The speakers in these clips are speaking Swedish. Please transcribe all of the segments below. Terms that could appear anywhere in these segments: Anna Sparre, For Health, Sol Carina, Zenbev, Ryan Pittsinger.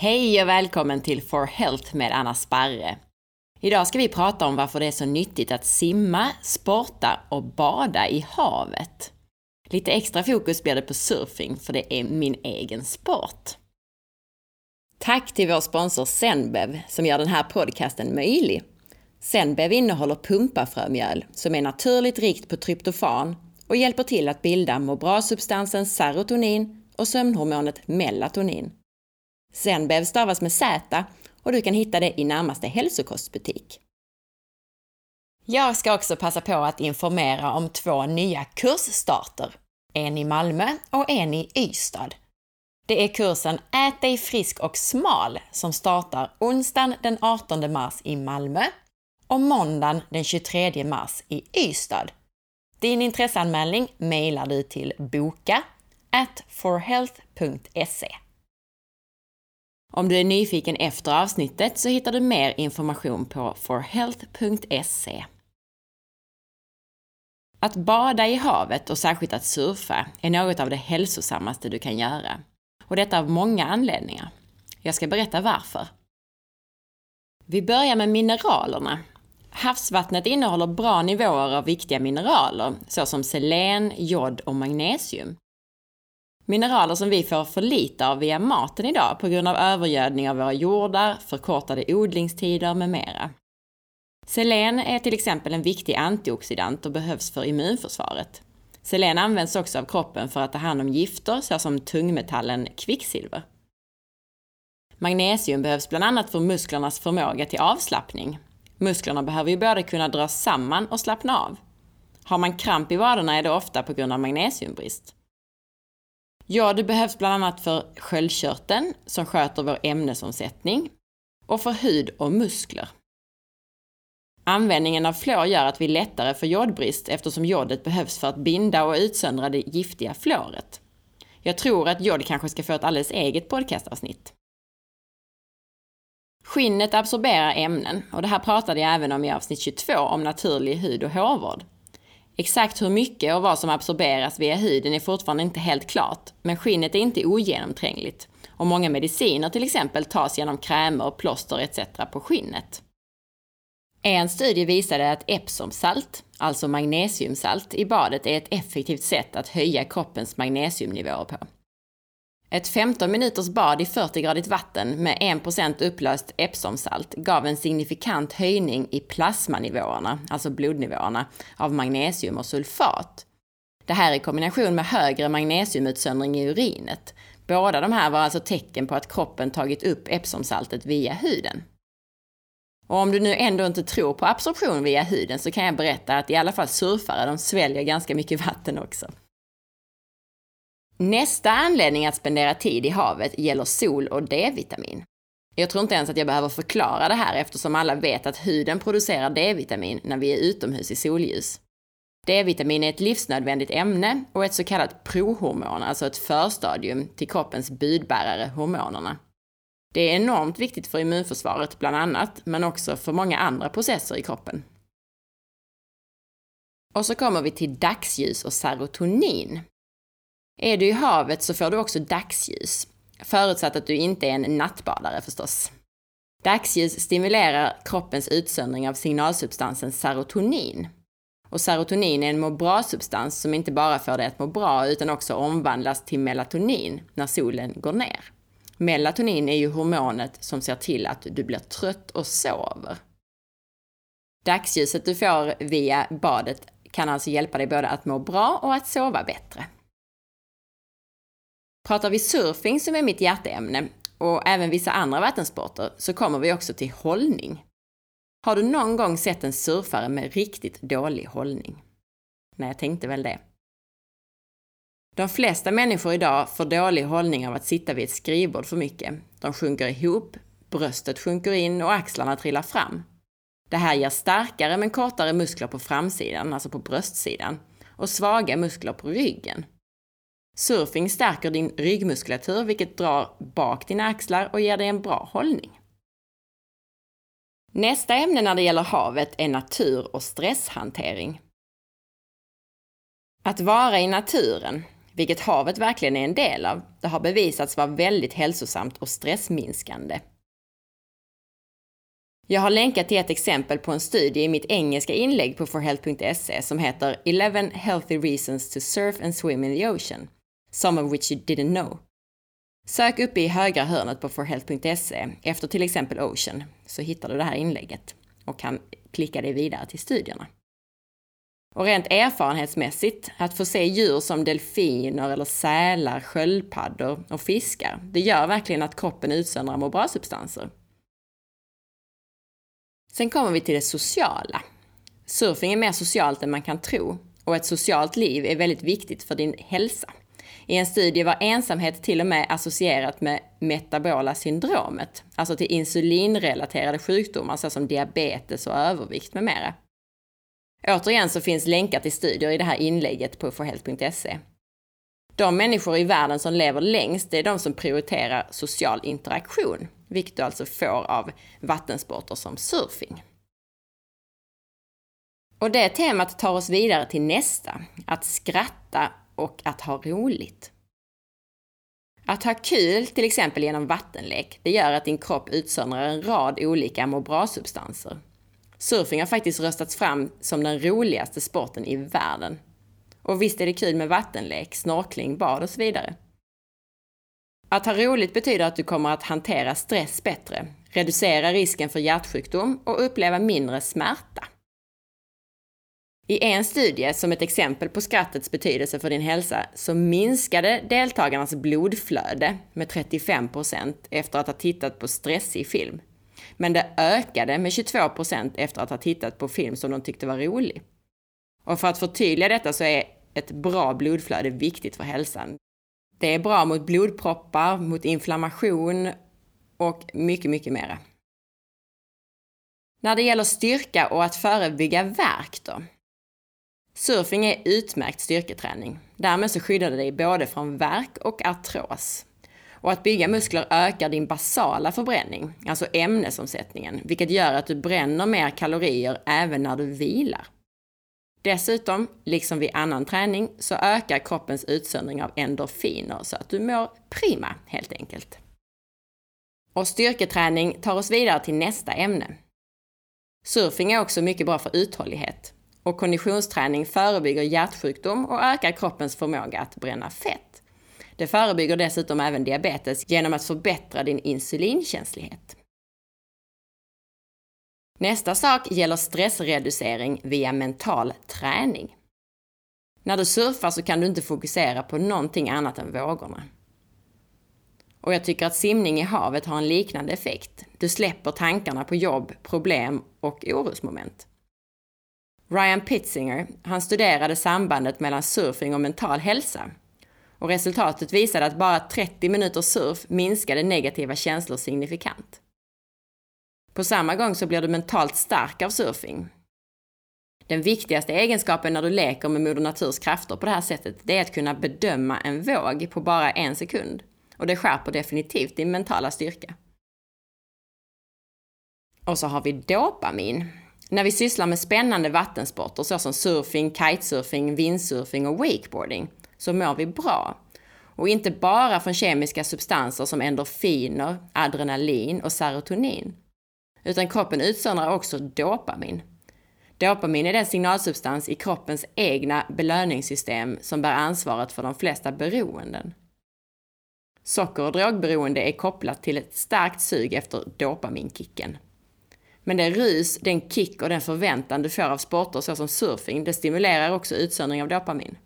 Hej och välkommen till For Health med Anna Sparre. Idag ska vi prata om varför det är så nyttigt att simma, sporta och bada i havet. Lite extra fokus blir det på surfing för det är min egen sport. Tack till vår sponsor Zenbev som gör den här podcasten möjlig. Zenbev innehåller pumpafrömjöl som är naturligt rikt på tryptofan och hjälper till att bilda må bra-substansen serotonin och sömnhormonet melatonin. Zenbev stavas med Z och du kan hitta det i närmaste hälsokostbutik. Jag ska också passa på att informera om 2 nya kursstarter. En i Malmö och en i Ystad. Det är kursen Ät dig frisk och smal som startar onsdagen den 18 mars i Malmö och måndagen den 23 mars i Ystad. Din intresseanmälning mejlar du till boka@forhealth.se. Om du är nyfiken efter avsnittet så hittar du mer information på forhealth.se. Att bada i havet och särskilt att surfa är något av det hälsosammaste du kan göra. Och detta av många anledningar. Jag ska berätta varför. Vi börjar med mineralerna. Havsvattnet innehåller bra nivåer av viktiga mineraler såsom selen, jod och magnesium. Mineraler som vi får för lite av via maten idag på grund av övergödning av våra jordar, förkortade odlingstider med mera. Selen är till exempel en viktig antioxidant och behövs för immunförsvaret. Selen används också av kroppen för att ta hand om gifter såsom tungmetallen kvicksilver. Magnesium behövs bland annat för musklernas förmåga till avslappning. Musklerna behöver ju både kunna dra samman och slappna av. Har man kramp i vaderna är det ofta på grund av magnesiumbrist. Jod behövs bland annat för sköldkörteln som sköter vår ämnesomsättning och för hud och muskler. Användningen av fluor gör att vi lättare får jodbrist eftersom jodet behövs för att binda och utsöndra det giftiga fluoret. Jag tror att jod kanske ska få ett alldeles eget podcastavsnitt. Skinnet absorberar ämnen och det här pratade jag även om i avsnitt 22 om naturlig hud- och hårvård. Exakt hur mycket och vad som absorberas via huden är fortfarande inte helt klart, men skinnet är inte ogenomträngligt och många mediciner till exempel tas genom krämer, plåster etc. på skinnet. En studie visade att Epsomsalt, alltså magnesiumsalt, i badet är ett effektivt sätt att höja kroppens magnesiumnivåer på. Ett 15 minuters bad i 40-gradigt vatten med 1% upplöst Epsomsalt gav en signifikant höjning i plasmanivåerna, alltså blodnivåerna, av magnesium och sulfat. Det här i kombination med högre magnesiumutsöndring i urinet. Båda de här var alltså tecken på att kroppen tagit upp Epsomsaltet via huden. Och om du nu ändå inte tror på absorption via huden så kan jag berätta att i alla fall surfare, de sväljer ganska mycket vatten också. Nästa anledning att spendera tid i havet gäller sol och D-vitamin. Jag tror inte ens att jag behöver förklara det här eftersom alla vet att huden producerar D-vitamin när vi är utomhus i solljus. D-vitamin är ett livsnödvändigt ämne och ett så kallat prohormon, alltså ett förstadium till kroppens budbärare hormonerna. Det är enormt viktigt för immunförsvaret bland annat, men också för många andra processer i kroppen. Och så kommer vi till dagsljus och serotonin. Är du i havet så får du också dagsljus, förutsatt att du inte är en nattbadare förstås. Dagsljus stimulerar kroppens utsöndring av signalsubstansen serotonin. Och serotonin är en må bra-substans som inte bara får dig att må bra utan också omvandlas till melatonin när solen går ner. Melatonin är ju hormonet som ser till att du blir trött och sover. Dagsljuset du får via badet kan alltså hjälpa dig både att må bra och att sova bättre. Pratar vi surfing som är mitt hjärteämne och även vissa andra vattensporter så kommer vi också till hållning. Har du någon gång sett en surfare med riktigt dålig hållning? Nej, jag tänkte väl det. De flesta människor idag får dålig hållning av att sitta vid ett skrivbord för mycket. De sjunker ihop, bröstet sjunker in och axlarna trillar fram. Det här ger starkare men kortare muskler på framsidan, alltså på bröstsidan, och svaga muskler på ryggen. Surfing stärker din ryggmuskulatur vilket drar bak dina axlar och ger dig en bra hållning. Nästa ämne när det gäller havet är natur och stresshantering. Att vara i naturen, vilket havet verkligen är en del av, det har bevisats vara väldigt hälsosamt och stressminskande. Jag har länkat till ett exempel på en studie i mitt engelska inlägg på forhealth.se som heter 11 Healthy Reasons to Surf and Swim in the Ocean, Some of Which You Didn't Know. Sök upp i högra hörnet på forhealth.se efter till exempel Ocean så hittar du det här inlägget och kan klicka dig vidare till studierna. Och rent erfarenhetsmässigt, att få se djur som delfiner eller sälar, sköldpaddor och fiskar, det gör verkligen att kroppen utsöndrar må bra-substanser. Sen kommer vi till det sociala. Surfing är mer socialt än man kan tro och ett socialt liv är väldigt viktigt för din hälsa. I en studie var ensamhet till och med associerat med metabola syndromet, alltså till insulinrelaterade sjukdomar såsom diabetes och övervikt med mera. Återigen så finns länkar till studier i det här inlägget på forhealth.se. De människor i världen som lever längst är de som prioriterar social interaktion, vilket du alltså får av vattensporter som surfing. Och det temat tar oss vidare till nästa, att skratta och att ha roligt. Att ha kul, till exempel genom vattenlek, det gör att din kropp utsöndrar en rad olika må bra-substanser. Surfing har faktiskt röstats fram som den roligaste sporten i världen. Och visst är det kul med vattenlek, snorkling, bad och så vidare. Att ha roligt betyder att du kommer att hantera stress bättre, reducera risken för hjärtsjukdom och uppleva mindre smärta. I en studie, som ett exempel på skrattets betydelse för din hälsa, så minskade deltagarnas blodflöde med 35% efter att ha tittat på stressig film. Men det ökade med 22% efter att ha tittat på film som de tyckte var rolig. Och för att förtydliga detta så är ett bra blodflöde viktigt för hälsan. Det är bra mot blodproppar, mot inflammation och mycket, mycket mera. När det gäller styrka och att förebygga värk då. Surfing är utmärkt styrketräning. Därmed så skyddar det dig både från värk och artros. Och att bygga muskler ökar din basala förbränning, alltså ämnesomsättningen, vilket gör att du bränner mer kalorier även när du vilar. Dessutom, liksom vid annan träning, så ökar kroppens utsöndring av endorfiner så att du mår prima helt enkelt. Och styrketräning tar oss vidare till nästa ämne. Surfing är också mycket bra för uthållighet. Och konditionsträning förebygger hjärtsjukdom och ökar kroppens förmåga att bränna fett. Det förebygger dessutom även diabetes genom att förbättra din insulinkänslighet. Nästa sak gäller stressreducering via mental träning. När du surfar så kan du inte fokusera på någonting annat än vågorna. Och jag tycker att simning i havet har en liknande effekt. Du släpper tankarna på jobb, problem och orosmoment. Ryan Pittsinger, han studerade sambandet mellan surfing och mental hälsa. Och resultatet visade att bara 30 minuters surf minskade negativa känslor signifikant. På samma gång så blir du mentalt stark av surfing. Den viktigaste egenskapen när du leker med moder naturs krafter på det här sättet, det är att kunna bedöma en våg på bara 1 sekund. Och det skärper definitivt din mentala styrka. Och så har vi dopamin. När vi sysslar med spännande vattensporter såsom surfing, kitesurfing, windsurfing och wakeboarding så mår vi bra. Och inte bara från kemiska substanser som endorfiner, adrenalin och serotonin. Utan kroppen utsöndrar också dopamin. Dopamin är den signalsubstans i kroppens egna belöningssystem som bär ansvaret för de flesta beroenden. Socker- och drogberoende är kopplat till ett starkt sug efter dopaminkicken. Men det rus, den kick och den förväntan du får av sporter såsom surfing, det stimulerar också utsöndring av dopamin.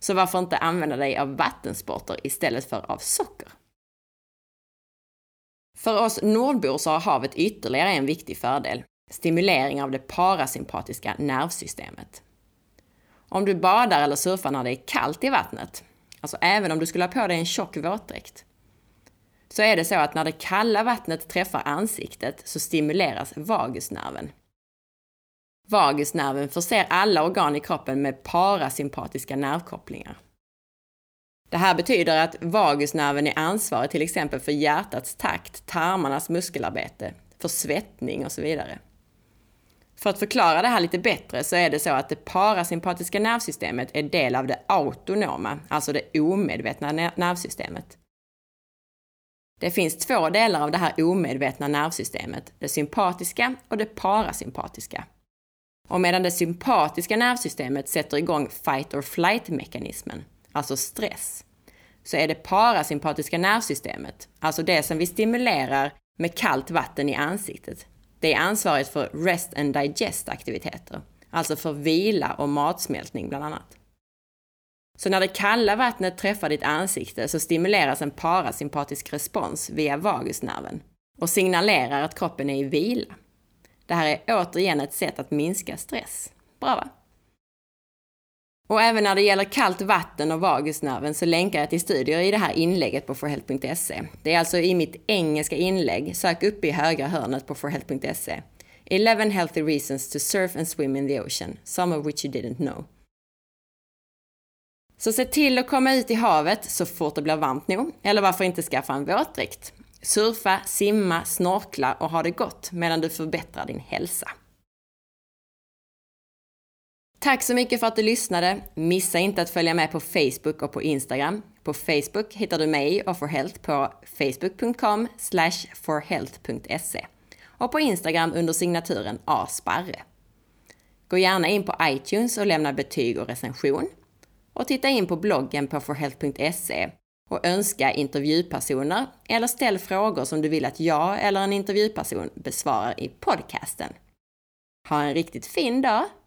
Så varför inte använda dig av vattensporter istället för av socker? För oss nordbor så har havet ytterligare en viktig fördel. Stimulering av det parasympatiska nervsystemet. Om du badar eller surfar när det är kallt i vattnet, alltså även om du skulle ha på dig en tjock våtdräkt, så är det så att när det kalla vattnet träffar ansiktet så stimuleras vagusnerven. Vagusnerven förser alla organ i kroppen med parasympatiska nervkopplingar. Det här betyder att vagusnerven är ansvarig till exempel för hjärtats takt, tarmarnas muskelarbete, för svettning och så vidare. För att förklara det här lite bättre så är det så att det parasympatiska nervsystemet är del av det autonoma, alltså det omedvetna nervsystemet. Det finns två delar av det här omedvetna nervsystemet, det sympatiska och det parasympatiska. Och medan det sympatiska nervsystemet sätter igång fight or flight-mekanismen, alltså stress, så är det parasympatiska nervsystemet, alltså det som vi stimulerar med kallt vatten i ansiktet. Det är ansvarigt för rest and digest-aktiviteter, alltså för vila och matsmältning bland annat. Så när det kalla vattnet träffar ditt ansikte så stimuleras en parasympatisk respons via vagusnerven och signalerar att kroppen är i vila. Det här är återigen ett sätt att minska stress. Bra va? Och även när det gäller kallt vatten och vagusnerven så länkar jag till studier i det här inlägget på forhealth.se. Det är alltså i mitt engelska inlägg, sök upp i högra hörnet på forhealth.se. 11 healthy reasons to surf and swim in the ocean, some of which you didn't know. Så se till att komma ut i havet så fort det blir varmt nog, eller varför inte skaffa en våtdräkt. Surfa, simma, snorkla och ha det gott medan du förbättrar din hälsa. Tack så mycket för att du lyssnade. Missa inte att följa med på Facebook och på Instagram. På Facebook hittar du mig och For Health på facebook.com/forhealth.se och på Instagram under signaturen A Sparre. Gå gärna in på iTunes och lämna betyg och recension. Och titta in på bloggen på forhealth.se och önska intervjupersoner eller ställ frågor som du vill att jag eller en intervjuperson besvarar i podcasten. Ha en riktigt fin dag!